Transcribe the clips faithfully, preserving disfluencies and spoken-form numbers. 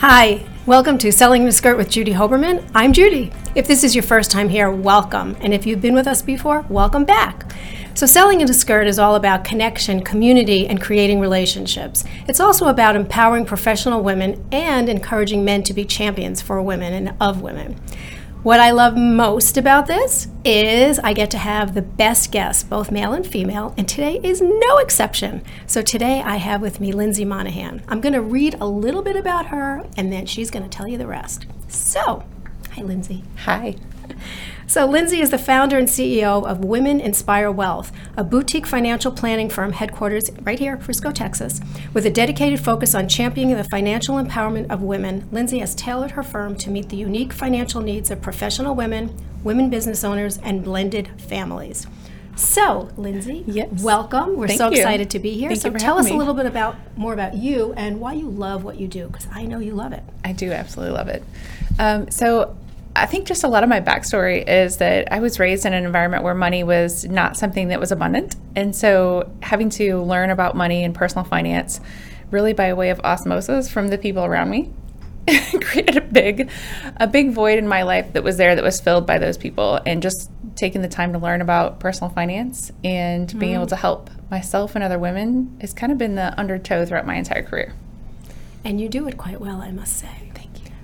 Hi, welcome to Selling in a Skirt with Judy Hoberman. I'm Judy. If this is your first time here, welcome. And if you've been with us before, welcome back. So Selling in a Skirt is all about connection, community, and creating relationships. It's also about empowering professional women and encouraging men to be champions for women and of women. What I love most about this is I get to have the best guests, both male and female, and today is no exception. So today I have with me Lyndsey Monahan. I'm going to read a little bit about her, and then she's going to tell you the rest. So, hi Lyndsey. Hi. So Lyndsey is the founder and C E O of Women Inspire Wealth, a boutique financial planning firm headquartered right here, Frisco, Texas. With a dedicated focus on championing the financial empowerment of women, Lyndsey has tailored her firm to meet the unique financial needs of professional women, women business owners, and blended families. So Lyndsey, yes. Welcome. We're Thank so excited you. to be here. Thank so tell us me. a little bit about more about you and why you love what you do, because I know you love it. I do absolutely love it. Um, so. I think just a lot of my backstory is that I was raised in an environment where money was not something that was abundant. And so having to learn about money and personal finance really by way of osmosis from the people around me created a big, a big void in my life that was there that was filled by those people. And just taking the time to learn about personal finance and mm. being able to help myself and other women has kind of been the undertow throughout my entire career. And you do it quite well, I must say.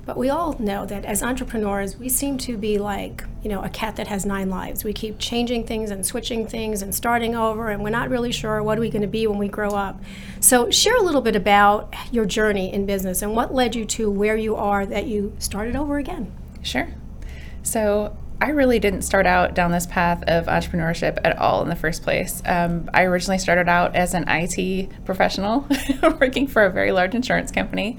But we all know that as entrepreneurs, we seem to be like, you know, a cat that has nine lives. We keep changing things and switching things and starting over, and we're not really sure what are we going to be when we grow up. So share a little bit about your journey in business and what led you to where you are, that you started over again. Sure. So I really didn't start out down this path of entrepreneurship at all in the first place. Um, I originally started out as an I T professional working for a very large insurance company.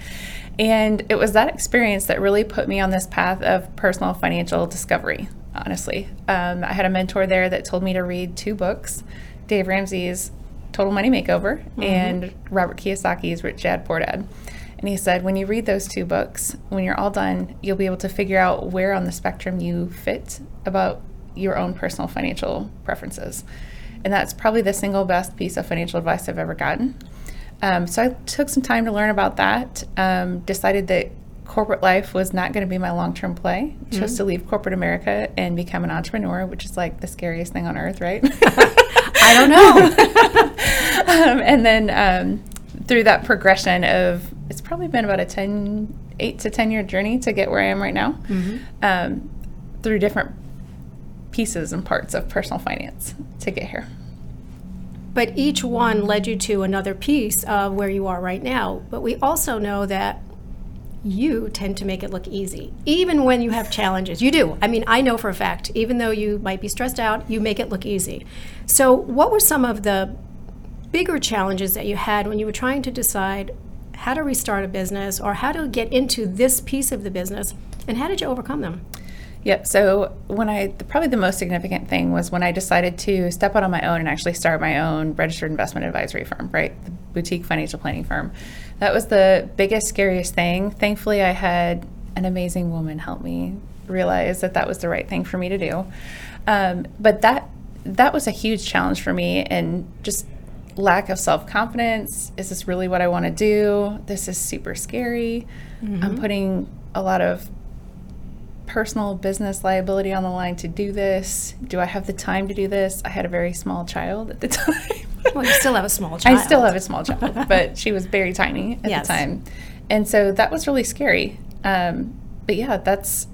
And it was that experience that really put me on this path of personal financial discovery, honestly. Um, I had a mentor there that told me to read two books, Dave Ramsey's Total Money Makeover mm-hmm. and Robert Kiyosaki's Rich Dad Poor Dad. And he said, when you read those two books, when you're all done, you'll be able to figure out where on the spectrum you fit about your own personal financial preferences. And that's probably the single best piece of financial advice I've ever gotten. Um, so I took some time to learn about that, um, decided that corporate life was not going to be my long-term play, mm-hmm. chose to leave corporate America and become an entrepreneur, which is like the scariest thing on earth, right? I don't know. um, and then um, through that progression of, it's probably been about a ten, eight to ten year journey to get where I am right now, mm-hmm. um, through different pieces and parts of personal finance to get here. But each one led you to another piece of where you are right now. But we also know that you tend to make it look easy, even when you have challenges. You do. I mean, I know for a fact, even though you might be stressed out, you make it look easy. So what were some of the bigger challenges that you had when you were trying to decide how to restart a business or how to get into this piece of the business, and how did you overcome them? Yep. So when I, probably the most significant thing was when I decided to step out on my own and actually start my own registered investment advisory firm, right? The boutique financial planning firm. That was the biggest, scariest thing. Thankfully, I had an amazing woman help me realize that that was the right thing for me to do. Um, but that, that was a huge challenge for me, and just lack of self-confidence. Is this really what I want to do? This is super scary. Mm-hmm. I'm putting a lot of personal business liability on the line to do this. Do I have the time to do this? I had a very small child at the time. Well, you still have a small child. I still have a small child, but she was very tiny at yes. the time. And so that was really scary. Um, but yeah, that's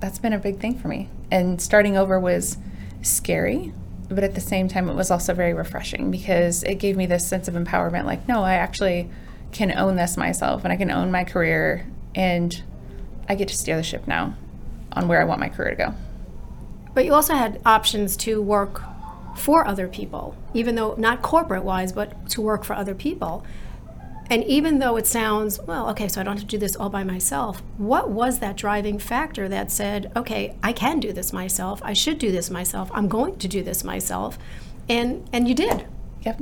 that's been a big thing for me. And starting over was scary, but at the same time, it was also very refreshing because it gave me this sense of empowerment. Like, no, I actually can own this myself, and I can own my career, and I get to steer the ship now on where I want my career to go. But you also had options to work for other people, even though not corporate-wise, but to work for other people. And even though it sounds, well, okay, so I don't have to do this all by myself, what was that driving factor that said, okay, I can do this myself, I should do this myself, I'm going to do this myself, and and you did. Yep.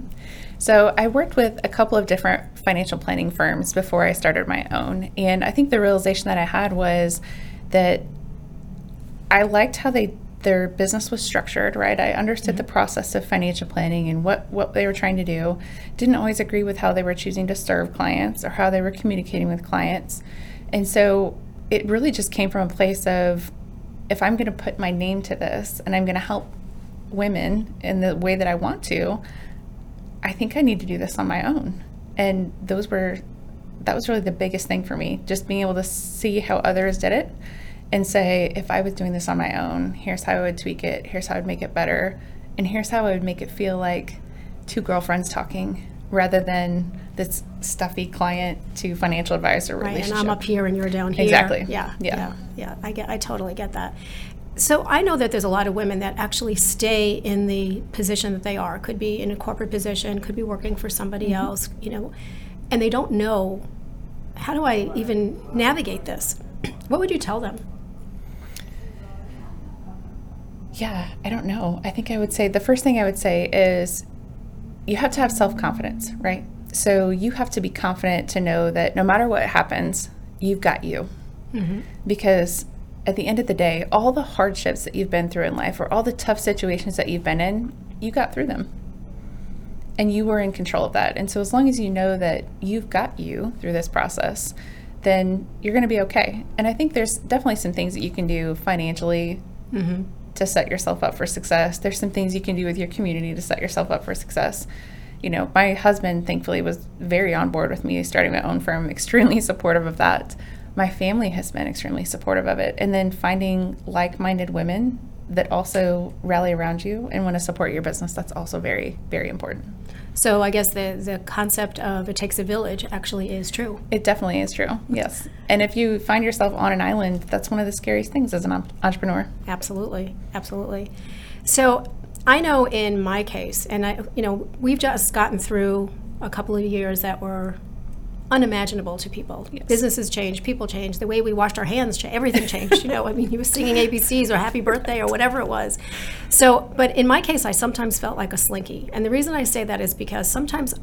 So I worked with a couple of different financial planning firms before I started my own. And I think the realization that I had was that I liked how they their business was structured, right? I understood mm-hmm. the process of financial planning and what, what they were trying to do. Didn't always agree with how they were choosing to serve clients or how they were communicating with clients. And so it really just came from a place of, if I'm going to put my name to this and I'm going to help women in the way that I want to, I think I need to do this on my own. And those were, that was really the biggest thing for me, just being able to see how others did it and say, if I was doing this on my own, here's how I would tweak it, here's how I would make it better, and here's how I would make it feel like two girlfriends talking rather than this stuffy client to financial advisor relationship. Right, and I'm up here and you're down here. Exactly. Yeah, yeah, yeah. yeah. I get, I totally get that. So I know that there's a lot of women that actually stay in the position that they are. Could be in a corporate position, could be working for somebody mm-hmm. else, you know, and they don't know, how do I even navigate this? What would you tell them? Yeah, I don't know. I think I would say, the first thing I would say is you have to have self-confidence, right? So you have to be confident to know that no matter what happens, you've got you. Mm-hmm. Because at the end of the day, all the hardships that you've been through in life or all the tough situations that you've been in, you got through them. And you were in control of that. And so as long as you know that you've got you through this process, then you're going to be okay. And I think there's definitely some things that you can do financially mm-hmm. to set yourself up for success. There's some things you can do with your community to set yourself up for success. You know, my husband, thankfully, was very on board with me starting my own firm, extremely supportive of that. My family has been extremely supportive of it. And then finding like-minded women that also rally around you and want to support your business, that's also very, very important. So I guess the, the concept of it takes a village actually is true. It definitely is true, yes. And if you find yourself on an island, that's one of the scariest things as an entrepreneur. Absolutely, absolutely. So I know in my case, and I, you know, we've just gotten through a couple of years that were unimaginable to people. Yes. Businesses change, people change, the way we washed our hands changed, everything changed, you know, I mean, you were singing A B Cs or happy birthday or whatever it was. So, but in my case, I sometimes felt like a slinky. And the reason I say that is because sometimes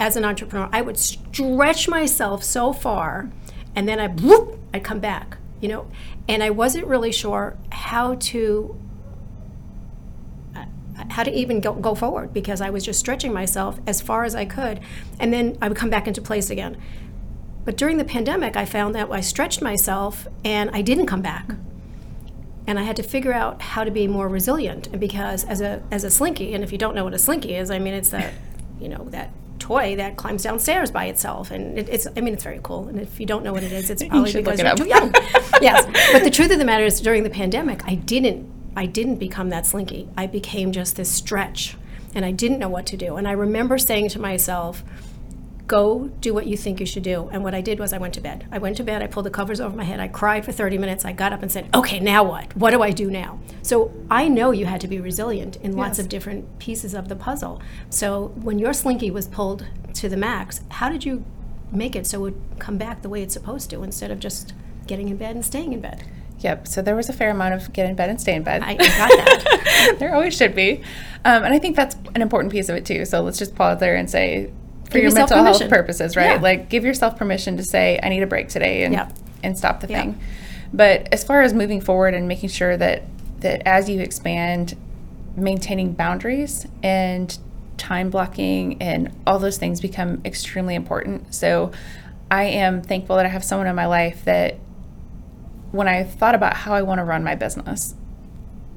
as an entrepreneur, I would stretch myself so far and then I, whoop, I'd come back, you know, and I wasn't really sure how to how to even go, go forward because I was just stretching myself as far as I could and then I would come back into place again. But during the pandemic, I found that I stretched myself and I didn't come back. And I had to figure out how to be more resilient because as a as a slinky, and if you don't know what a slinky is, I mean, it's that, you know, that toy that climbs downstairs by itself. And it, it's, I mean, it's very cool. And if you don't know what it is, it's probably you because it you're too young. Yes, but the truth of the matter is during the pandemic, I didn't I didn't become that slinky. I became just this stretch and I didn't know what to do. And I remember saying to myself, go do what you think you should do. And what I did was I went to bed. I went to bed, I pulled the covers over my head, I cried for thirty minutes, I got up and said, okay, now what? What do I do now? So I know you had to be resilient in lots yes. of different pieces of the puzzle. So when your slinky was pulled to the max, how did you make it so it would come back the way it's supposed to instead of just getting in bed and staying in bed? Yep, so there was a fair amount of get in bed and stay in bed. I got that. There always should be. Um, and I think that's an important piece of it too. So let's just pause there and say, for give your mental permission. Health purposes, right? Yeah. Like give yourself permission to say, I need a break today and yep. and stop the yep. thing. But as far as moving forward and making sure that, that as you expand, maintaining boundaries and time blocking and all those things become extremely important. So I am thankful that I have someone in my life that when I thought about how I want to run my business,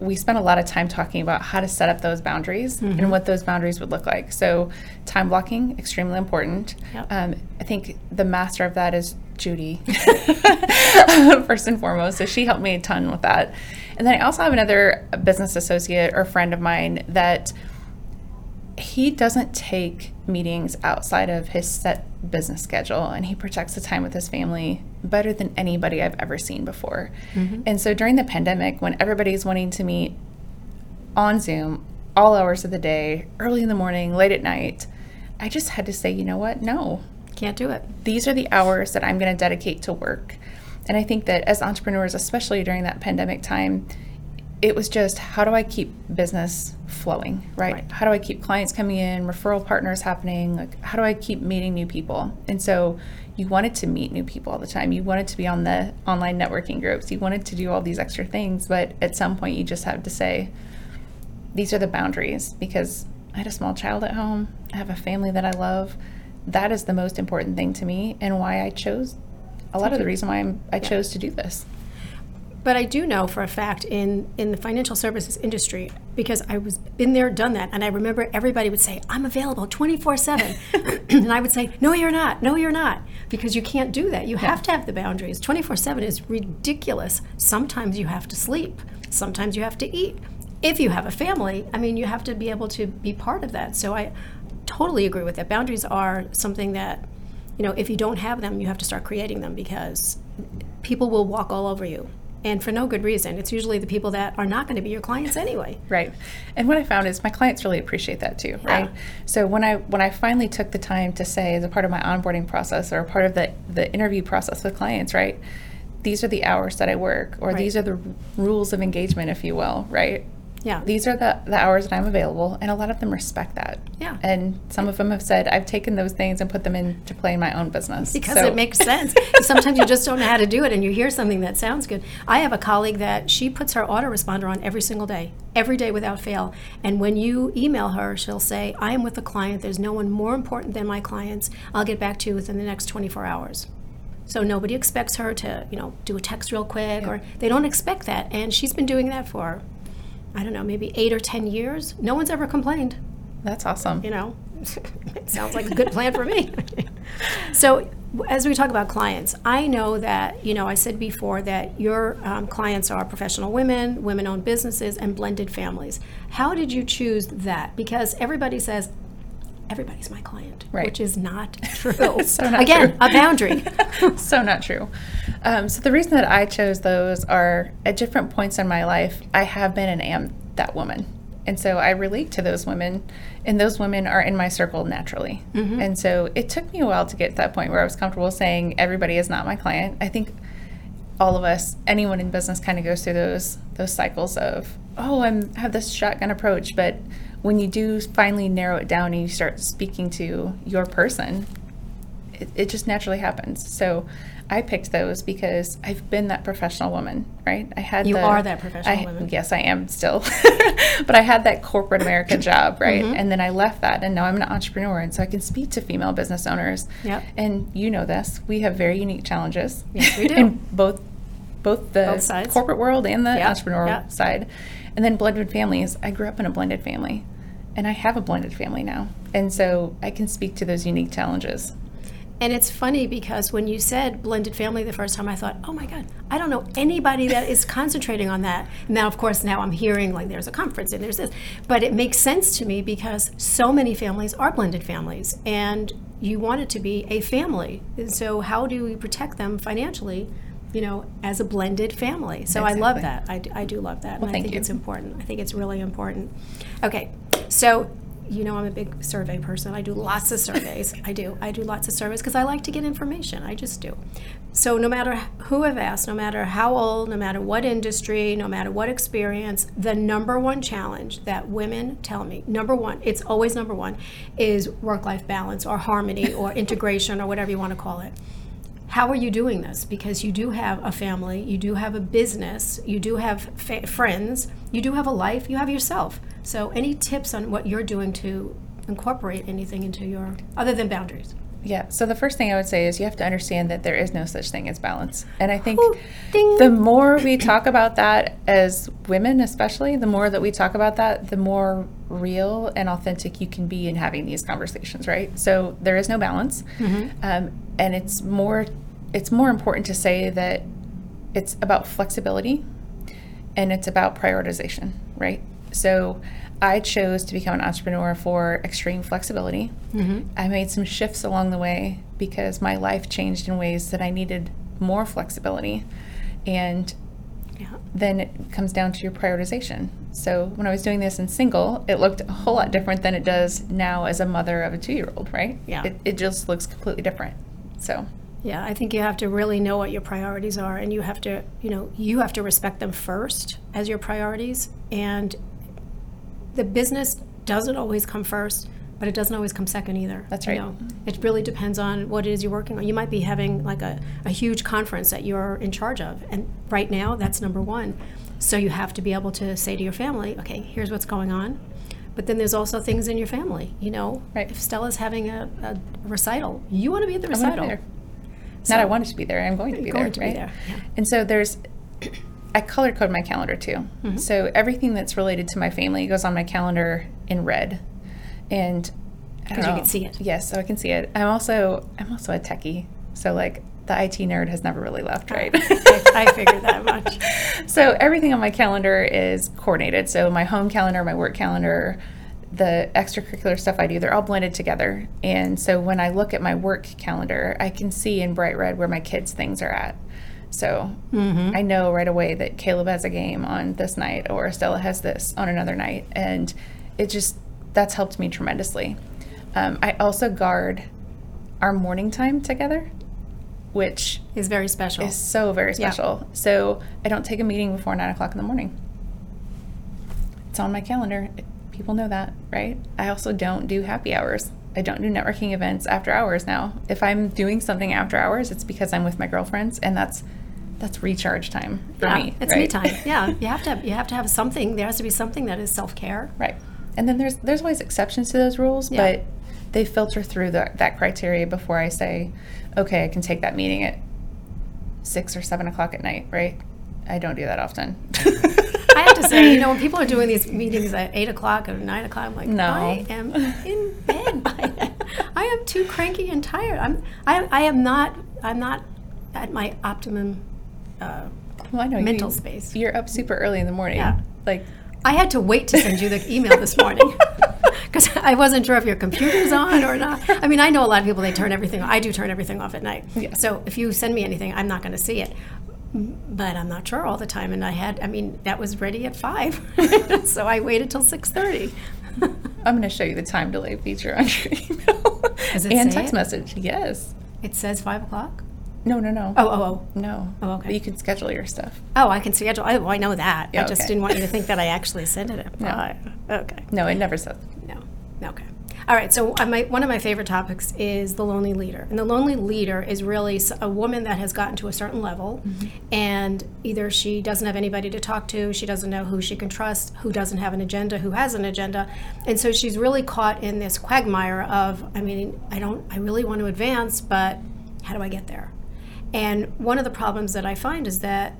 we spent a lot of time talking about how to set up those boundaries mm-hmm. and what those boundaries would look like. So time blocking, extremely important. Yep. Um, I think the master of that is Judy, first and foremost. So she helped me a ton with that. And then I also have another business associate or friend of mine that he doesn't take meetings outside of his set business schedule, and he protects the time with his family better than anybody I've ever seen before. Mm-hmm. And so during the pandemic, when everybody's wanting to meet on Zoom all hours of the day, early in the morning, late at night, I just had to say, you know what? No, can't do it. These are the hours that I'm going to dedicate to work. And I think that as entrepreneurs, especially during that pandemic time, it was just, how do I keep business flowing, right? right? How do I keep clients coming in, referral partners happening? Like, how do I keep meeting new people? And so you wanted to meet new people all the time. You wanted to be on the online networking groups. You wanted to do all these extra things. But at some point, you just have to say, these are the boundaries, because I had a small child at home. I have a family that I love. That is the most important thing to me, and why I chose, a lot of the reason why I'm, I yeah. chose to do this. But I do know for a fact in, in the financial services industry, because I was been there, done that, and I remember everybody would say, I'm available twenty-four seven. And I would say, no, you're not, no, you're not, because you can't do that. You yeah. have to have the boundaries. twenty-four seven is ridiculous. Sometimes you have to sleep. Sometimes you have to eat. If you have a family, I mean, you have to be able to be part of that. So I totally agree with that. Boundaries are something that, you know, if you don't have them, you have to start creating them, because people will walk all over you. And for no good reason. It's usually the people that are not going to be your clients anyway. Right. And what I found is my clients really appreciate that too, right? Yeah. So when I when I finally took the time to say, as a part of my onboarding process or a part of the, the interview process with clients, right, these are the hours that I work, or right. these are the r- rules of engagement, if you will, right? Yeah. These are the, the hours that I'm available, and a lot of them respect that. Yeah. And some of them have said, I've taken those things and put them into play in my own business. Because so. It makes sense. Sometimes you just don't know how to do it, and you hear something that sounds good. I have a colleague that she puts her autoresponder on every single day, every day without fail. And when you email her, she'll say, I am with a client. There's no one more important than my clients. I'll get back to you within the next twenty-four hours. So nobody expects her to, you know, do a text real quick, yeah. or they don't expect that. And she's been doing that for, I don't know, maybe eight or ten years. No one's ever complained. That's awesome. You know, it sounds like a good plan for me. So as we talk about clients, I know that, you know, I said before that your um, clients are professional women, women-owned businesses, and blended families. How did you choose that? Because everybody says, everybody's my client, right. which is not true. so not Again, true. a boundary. So not true. Um, so the reason that I chose those are at different points in my life, I have been and am that woman. And so I relate to those women, and those women are in my circle naturally. Mm-hmm. And so it took me a while to get to that point where I was comfortable saying everybody is not my client. I think all of us, anyone in business kind of goes through those those cycles of, oh, I'm have this shotgun approach, but when you do finally narrow it down and you start speaking to your person, it, it just naturally happens. So I picked those because I've been that professional woman, right? I had You the, are that professional I, woman. Yes, I am still. But I had that corporate America job, right? Mm-hmm. And then I left that, and now I'm an entrepreneur, and so I can speak to female business owners. Yep. And you know this. We have very unique challenges. Yes, we do. In both, both the both sides. Corporate world and the yep. entrepreneurial yep. side. And then blended families. I grew up in a blended family, and I have a blended family now. And so I can speak to those unique challenges. And it's funny because when you said blended family the first time, I thought, oh my God, I don't know anybody that is concentrating on that. Now, of course, now I'm hearing like there's a conference and there's this, but it makes sense to me because so many families are blended families, and you want it to be a family. And so how do we protect them financially, you know, as a blended family? So exactly. I love that. I do, I do love that. Well, and I think you. It's important. I think it's really important. Okay. So, you know, I'm a big survey person. I do lots of surveys. I do. I do lots of surveys because I like to get information. I just do. So no matter who I've asked, no matter how old, no matter what industry, no matter what experience, the number one challenge that women tell me, number one, it's always number one, is work-life balance or harmony or integration or whatever you want to call it. How are you doing this? Because you do have a family, you do have a business, you do have fa- friends, you do have a life, you have yourself. So any tips on what you're doing to incorporate anything into your, other than boundaries? Yeah, so the first thing I would say is you have to understand that there is no such thing as balance. And I think Ooh, ding. the more we talk about that as women especially, the more that we talk about that, the more real and authentic you can be in having these conversations, right? So there is no balance. Mm-hmm. Um, and it's more it's more important to say that it's about flexibility and it's about prioritization, right? So I chose to become an entrepreneur for extreme flexibility. Mm-hmm. I made some shifts along the way because my life changed in ways that I needed more flexibility. And yeah. then it comes down to your prioritization. So when I was doing this in single, it looked a whole lot different than it does now as a mother of a two-year-old, right? Yeah. It, it just looks completely different. So. Yeah, I think you have to really know what your priorities are, and you have to, you know, you have to respect them first as your priorities, and the business doesn't always come first, but it doesn't always come second either. That's right. You know, it really depends on what it is you're working on. You might be having like a, a huge conference that you're in charge of, and right now that's number one. So you have to be able to say to your family, okay, here's what's going on. But then there's also things in your family, you know. Right. If Stella's having a, a recital, you want to be at the recital. I want to be there. So, Not I wanted to be there, I'm going to be going there, to right? Be there. Yeah. And so there's, I color code my calendar too. Mm-hmm. So everything that's related to my family goes on my calendar in red. And I don't know, you can see it. Yes, so I can see it. I'm also, I'm also a techie. So like the I T nerd has never really left, right? I, I figured that much. So everything on my calendar is coordinated. So my home calendar, my work calendar, the extracurricular stuff I do, they're all blended together. And so when I look at my work calendar, I can see in bright red where my kids' things are at. So mm-hmm. I know right away that Caleb has a game on this night or Stella has this on another night. And it just, that's helped me tremendously. Um, I also guard our morning time together, which is very special. Is so very special. Yeah. So I don't take a meeting before nine o'clock in the morning. It's on my calendar. People know that, right? I also don't do happy hours. I don't do networking events after hours now. If I'm doing something after hours, it's because I'm with my girlfriends, and that's that's recharge time for yeah, me. It's right? me time. Yeah, you have to have, you have to have something. There has to be something that is self-care. Right. And then there's there's always exceptions to those rules, yeah. but they filter through the, that criteria before I say, okay, I can take that meeting at six or seven o'clock at night, right? I don't do that often. I have to say, you know, when people are doing these meetings at eight o'clock or nine o'clock, I'm like, no. I am in bed. I am, I am too cranky and tired. I'm, I, I am not, I'm not at my optimum uh, well, I know mental you, space. You're up super early in the morning. Yeah. Like, I had to wait to send you the email this morning. Because I wasn't sure if your computer's on or not. I mean, I know a lot of people, they turn everything off. I do turn everything off at night. Yeah. So if you send me anything, I'm not going to see it. But I'm not sure all the time. And I had, I mean, that was ready at five. So I waited till six thirty. I'm going to show you the time delay feature on your email. Does it and text it? Message, yes. It says five o'clock? No, no, no. Oh, oh, oh. No. Oh, okay. But you can schedule your stuff. Oh, I can schedule. I, well, I know that. Yeah, I just okay. didn't want you to think that I actually sent it. No. Uh, okay. No, it never says. No. Okay. All right. So I might, one of my favorite topics is the lonely leader. And the lonely leader is really a woman that has gotten to a certain level, mm-hmm. and either she doesn't have anybody to talk to, she doesn't know who she can trust, who doesn't have an agenda, who has an agenda. And so she's really caught in this quagmire of, I mean, I don't, I really want to advance, but how do I get there? And one of the problems that I find is that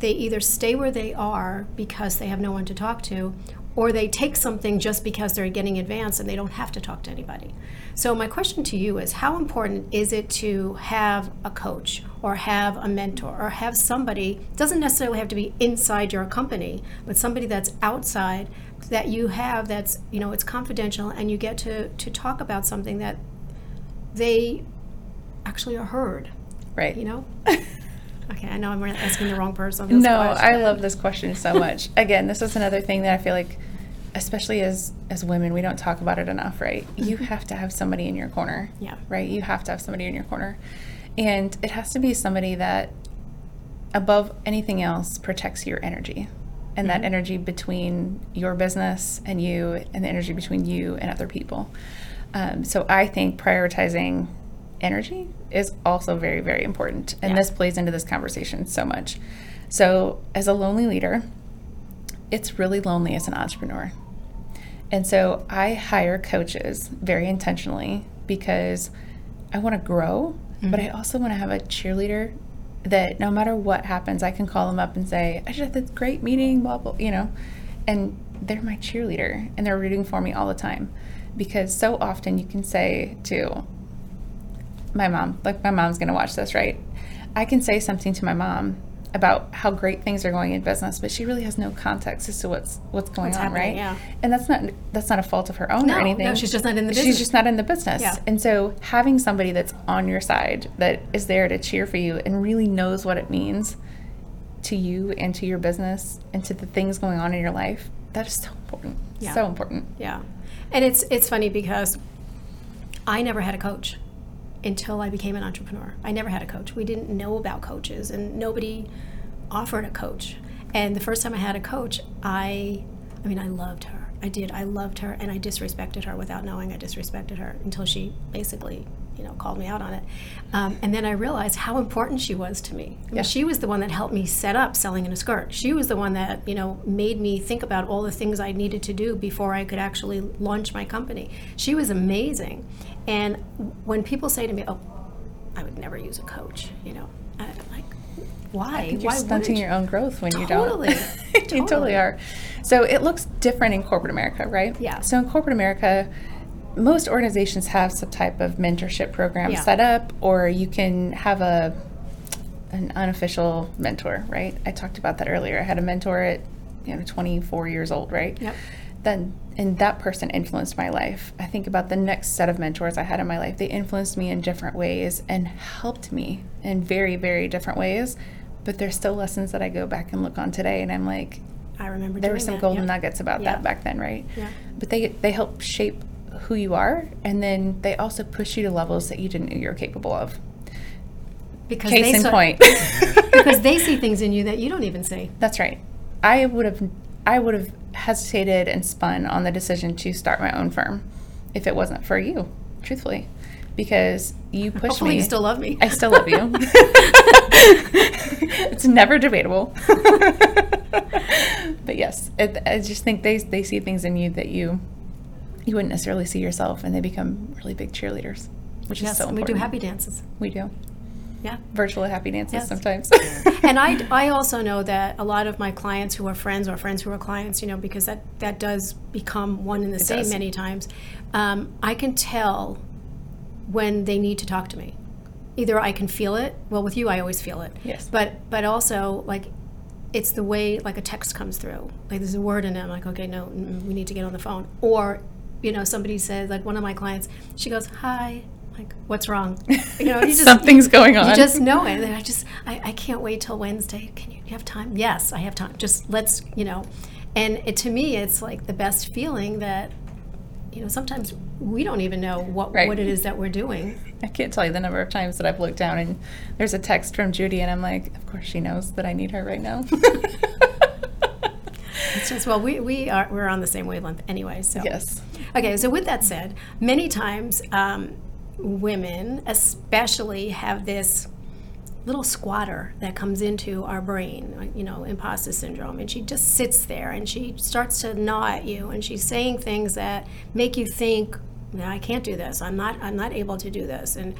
they either stay where they are because they have no one to talk to, or they take something just because they're getting advanced and they don't have to talk to anybody. So my question to you is, how important is it to have a coach or have a mentor or have somebody, doesn't necessarily have to be inside your company, but somebody that's outside that you have that's, you know, it's confidential and you get to, to talk about something that they actually are heard. Right. You know? Okay, I know I'm asking the wrong person. This no, question. I love this question so much. Again, this is another thing that I feel like, especially as, as women, we don't talk about it enough, right? You have to have somebody in your corner. Yeah. Right? You have to have somebody in your corner. And it has to be somebody that, above anything else, protects your energy. And mm-hmm. that energy between your business and you, and the energy between you and other people. Um, so I think prioritizing energy is also very, very important. And yeah. this plays into this conversation so much. So as a lonely leader, it's really lonely as an entrepreneur. And so I hire coaches very intentionally because I want to grow, mm-hmm. but I also want to have a cheerleader that no matter what happens, I can call them up and say, I just had this great meeting, blah, blah, you know, and they're my cheerleader and they're rooting for me all the time. Because so often you can say to my mom, like my mom's gonna watch this, right? I can say something to my mom about how great things are going in business, but she really has no context as to what's what's going what's on, right? Yeah. And that's not that's not a fault of her own no, or anything. No, she's just not in the business. She's just not in the business. Yeah. And so having somebody that's on your side, that is there to cheer for you and really knows what it means to you and to your business and to the things going on in your life, that is so important. Yeah. So important. Yeah. And it's it's funny because I never had a coach. Until I became an entrepreneur. I never had a coach. We didn't know about coaches and nobody offered a coach. And the first time I had a coach, I I mean, I loved her. I did. I loved her, and I disrespected her without knowing I disrespected her until she basically, you know, called me out on it. Um, and then I realized how important she was to me. I mean, yeah. She was the one that helped me set up Selling in a Skirt. She was the one that, you know, made me think about all the things I needed to do before I could actually launch my company. She was amazing. And when people say to me, oh, I would never use a coach, you know, I'm like, why? You're why stunting you? your own growth when totally. you don't. you totally. You totally are. So it looks different in corporate America, right? Yeah. So in corporate America, most organizations have some type of mentorship program yeah. set up, or you can have a an unofficial mentor, right? I talked about that earlier. I had a mentor at you know twenty-four years old, right? Yep. Then and that person influenced my life. I think about the next set of mentors I had in my life. They influenced me in different ways and helped me in very, very different ways. But there's still lessons that I go back and look on today, and I'm like, I remember there were some that. golden yeah. nuggets about yeah. that back then, right? Yeah. But they they help shape who you are, and then they also push you to levels that you didn't know you were capable of. Because Case they in saw, point. Because they see things in you that you don't even see. That's right. I would have I would have hesitated and spun on the decision to start my own firm if it wasn't for you, truthfully, because you pushed Hopefully me. You still love me. I still love you. It's never debatable. But yes, it, I just think they they see things in you that you you wouldn't necessarily see yourself, and they become really big cheerleaders, which yes, is so important. We do happy dances. We do. Yeah. Virtual happy dances yes. sometimes. And I, I also know that a lot of my clients who are friends or friends who are clients, you know, because that, that does become one and the it same does. many times, um, I can tell when they need to talk to me. Either I can feel it. Well, with you, I always feel it. Yes. But but also, like, it's the way, like, a text comes through. Like, there's a word in it. I'm like, okay, no, we need to get on the phone. Or, you know, somebody says, like, one of my clients, she goes, hi. Like, what's wrong? You know, you just, something's going on. You just know it. And I just, I, I can't wait till Wednesday. Can you, you have time? Yes, I have time. Just let's, you know. And it, to me, it's like the best feeling that, you know, sometimes we don't even know what right. what it is that we're doing. I can't tell you the number of times that I've looked down and there's a text from Judy, and I'm like, of course she knows that I need her right now. It's just, well, we, we are, we're on the same wavelength anyway, so. Yes. Okay, so with that said, many times um, women especially have this little squatter that comes into our brain, you know, imposter syndrome, and she just sits there and she starts to gnaw at you, and she's saying things that make you think, no, I can't do this, I'm not, I'm not able to do this. And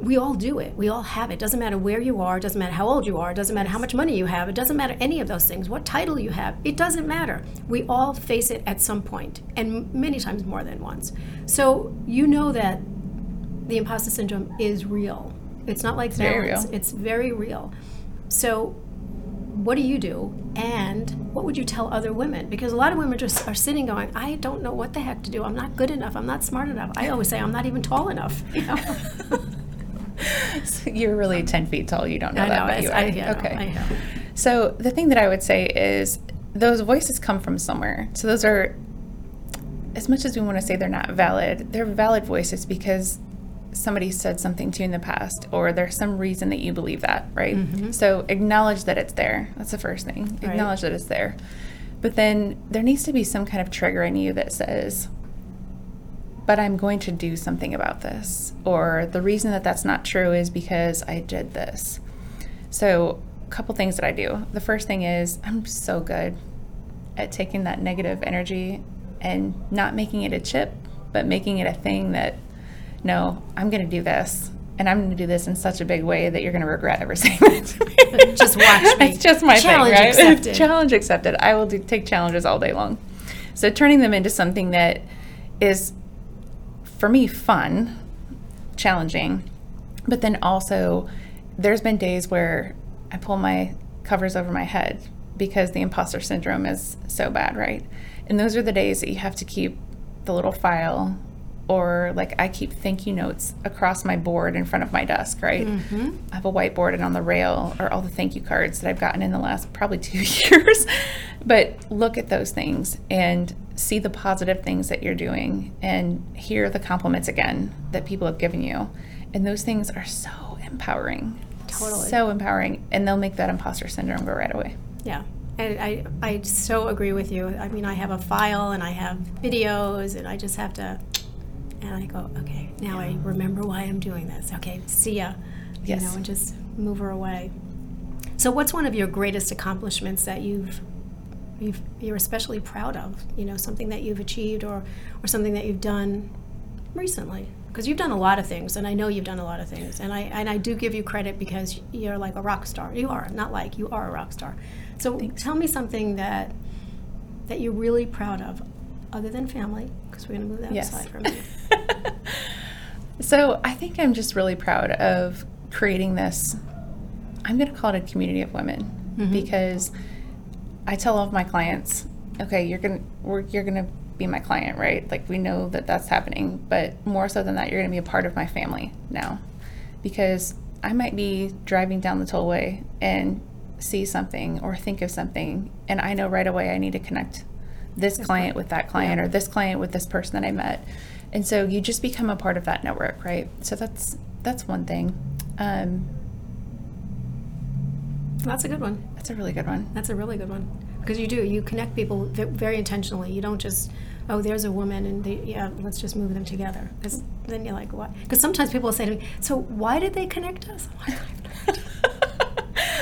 we all do it. We all have it. Doesn't matter where you are. Doesn't matter how old you are. Doesn't matter how much money you have. It doesn't matter any of those things. What title you have. It doesn't matter. We all face it at some point, and many times more than once. So you know that the imposter syndrome is real. It's not like balance. It's very real. So what do you do? And what would you tell other women? Because a lot of women just are sitting going, I don't know what the heck to do. I'm not good enough. I'm not smart enough. I always say I'm not even tall enough. You know? So you're really ten feet tall. You don't know I that, know, but you are. I, yeah, okay. I know. So the thing that I would say is those voices come from somewhere. So those are, as much as we want to say they're not valid, they're valid voices because somebody said something to you in the past, or there's some reason that you believe that, right? Mm-hmm. So acknowledge that it's there. That's the first thing. Right. Acknowledge that it's there. But then there needs to be some kind of trigger in you that says, but I'm going to do something about this. Or the reason that that's not true is because I did this. So a couple things that I do. The first thing is I'm so good at taking that negative energy and not making it a chip, but making it a thing that, no, I'm going to do this. And I'm going to do this in such a big way that you're going to regret ever saying that to me. Just watch me. It's just my challenge thing, right? Accepted. Challenge accepted. I will do, take challenges all day long. So turning them into something that is, for me, fun, challenging, but then also there's been days where I pull my covers over my head because the imposter syndrome is so bad, right? And those are the days that you have to keep the little file, or like I keep thank you notes across my board in front of my desk, right? Mm-hmm. I have a whiteboard, and on the rail are all the thank you cards that I've gotten in the last probably two years. But look at those things and see the positive things that you're doing, and hear the compliments again that people have given you. And those things are so empowering. Totally. So empowering. And they'll make that imposter syndrome go right away. Yeah. I, I, I so agree with you. I mean, I have a file and I have videos and I just have to, and I go, okay, now yeah. I remember why I'm doing this. Okay, see ya. Yes. You know, and just move her away. So what's one of your greatest accomplishments that you've, you've, you're especially proud of? You know, something that you've achieved or, or something that you've done recently? Because you've done a lot of things, and I know you've done a lot of things, and I and I do give you credit because you're like a rock star. You are, not like, you are a rock star. So Thanks. Tell me something that that you're really proud of, other than family, because we're going to move that yes. aside for a minute. So I think I'm just really proud of creating this, I'm going to call it a community of women, mm-hmm. because I tell all of my clients, okay, you're going to, you're going to be my client, right? Like, we know that that's happening, but more so than that, you're going to be a part of my family now, because I might be driving down the tollway and see something or think of something, and I know right away I need to connect this client with that client, yeah. or this client with this person that I met. And so you just become a part of that network, right? So that's that's one thing. Um, that's a good one. That's a really good one. That's a really good one. Because you do, you connect people very intentionally. You don't just, oh, there's a woman, and they, yeah, let's just move them together. Because then you're like, what? Because sometimes people say to me, so why did they connect us? I'm like,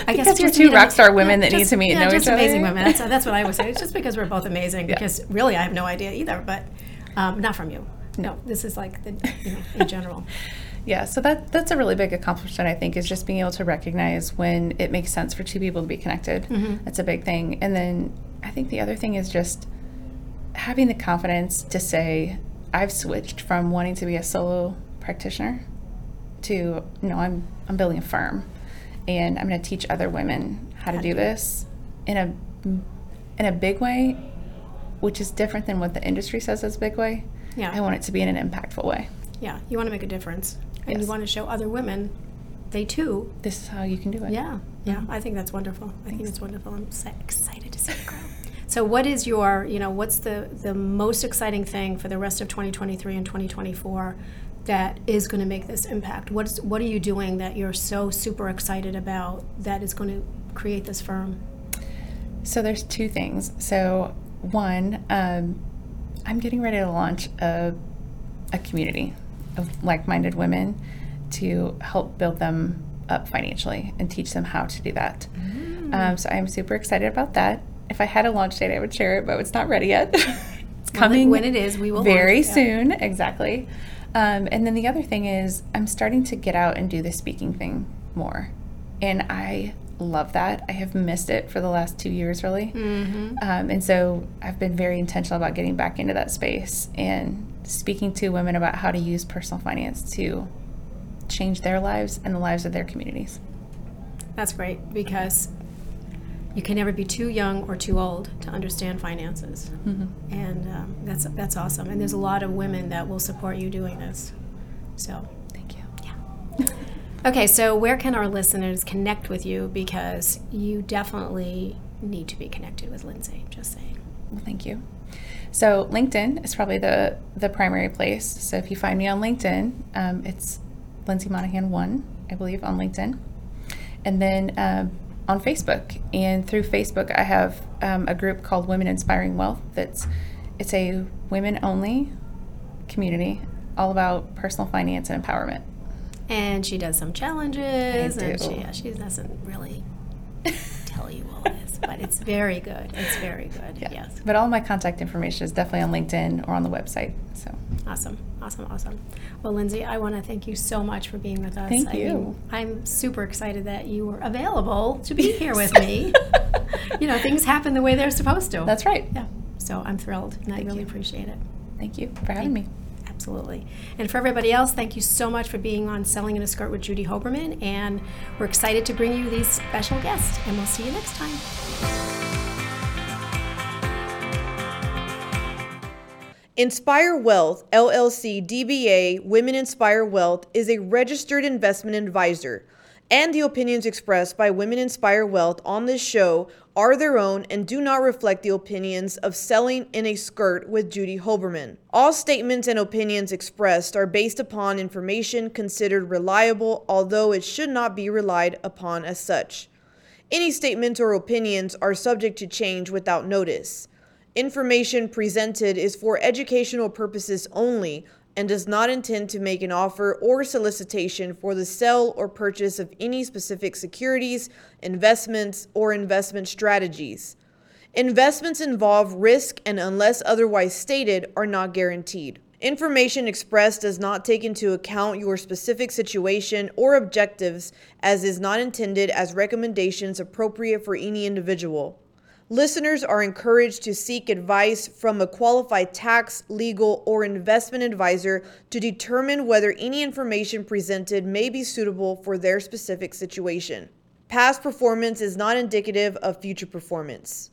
I guess because you're two rock star women yeah, that just, need to meet yeah, and know each other. Yeah, just amazing women. That's, that's what I always say. It's just because we're both amazing. Yeah. Because really, I have no idea either, but um, not from you. No, this is like the, you know, in general. Yeah, so that that's a really big accomplishment, I think, is just being able to recognize when it makes sense for two people to be connected. Mm-hmm. That's a big thing. And then I think the other thing is just having the confidence to say, I've switched from wanting to be a solo practitioner to, you know, I'm I'm building a firm, and I'm going to teach other women how, how to do, do this in a in a big way, which is different than what the industry says is a big way. Yeah. I want it to be in an impactful way. Yeah, you want to make a difference. And yes. you want to show other women, they too. This is how you can do it. Yeah, yeah. Mm-hmm. I think that's wonderful. I Thanks. think it's wonderful. I'm so excited to see it grow. So what is your, you know, what's the, the most exciting thing for the rest of twenty twenty-three and twenty twenty-four that is going to make this impact? What is, what are you doing that you're so super excited about that is going to create this firm? So there's two things. So one, um, I'm getting ready to launch a a community of like-minded women to help build them up financially and teach them how to do that. Mm. Um, so I'm super excited about that. If I had a launch date, I would share it, but it's not ready yet. It's coming when it is. We will very launch, yeah. soon. Exactly. Um, and then the other thing is I'm starting to get out and do the speaking thing more, and I love that. I have missed it for the last two years, really. Mm-hmm. Um, and so I've been very intentional about getting back into that space and speaking to women about how to use personal finance to change their lives and the lives of their communities. That's great, because you can never be too young or too old to understand finances. Mm-hmm. And um, that's that's awesome. And there's a lot of women that will support you doing this. So thank you. Yeah. Okay, so where can our listeners connect with you? Because you definitely need to be connected with Lyndsey, just saying. Well, thank you. So LinkedIn is probably the, the primary place. So if you find me on LinkedIn, um, it's Lyndsey Monahan one, I believe, on LinkedIn. And then um, on Facebook. And through Facebook, I have um, a group called Women Inspiring Wealth. That's It's a women-only community all about personal finance and empowerment. And she does some challenges, and she, yeah, she doesn't really tell you all this, but it's very good. It's very good, yeah. yes. But all my contact information is definitely on LinkedIn or on the website, so. Awesome, awesome, awesome. Well, Lyndsey, I want to thank you so much for being with us. Thank I you. Mean, I'm super excited that you were available to be here with me. You know, things happen the way they're supposed to. That's right. Yeah. So I'm thrilled, and thank I really you. appreciate it. Thank you for having thank me. Absolutely. And for everybody else, thank you so much for being on Selling in a Skirt with Judy Hoberman. And we're excited to bring you these special guests. And we'll see you next time. Inspire Wealth, L L C, D B A, Women Inspire Wealth is a registered investment advisor. And the opinions expressed by Women Inspire Wealth on this show are their own and do not reflect the opinions of Selling in a Skirt with Judy Hoberman. All statements and opinions expressed are based upon information considered reliable, although it should not be relied upon as such. Any statement or opinions are subject to change without notice. Information presented is for educational purposes only and does not intend to make an offer or solicitation for the sale or purchase of any specific securities, investments, or investment strategies. Investments involve risk and, unless otherwise stated, are not guaranteed. Information expressed does not take into account your specific situation or objectives, as is not intended as recommendations appropriate for any individual. Listeners are encouraged to seek advice from a qualified tax, legal, or investment advisor to determine whether any information presented may be suitable for their specific situation. Past performance is not indicative of future performance.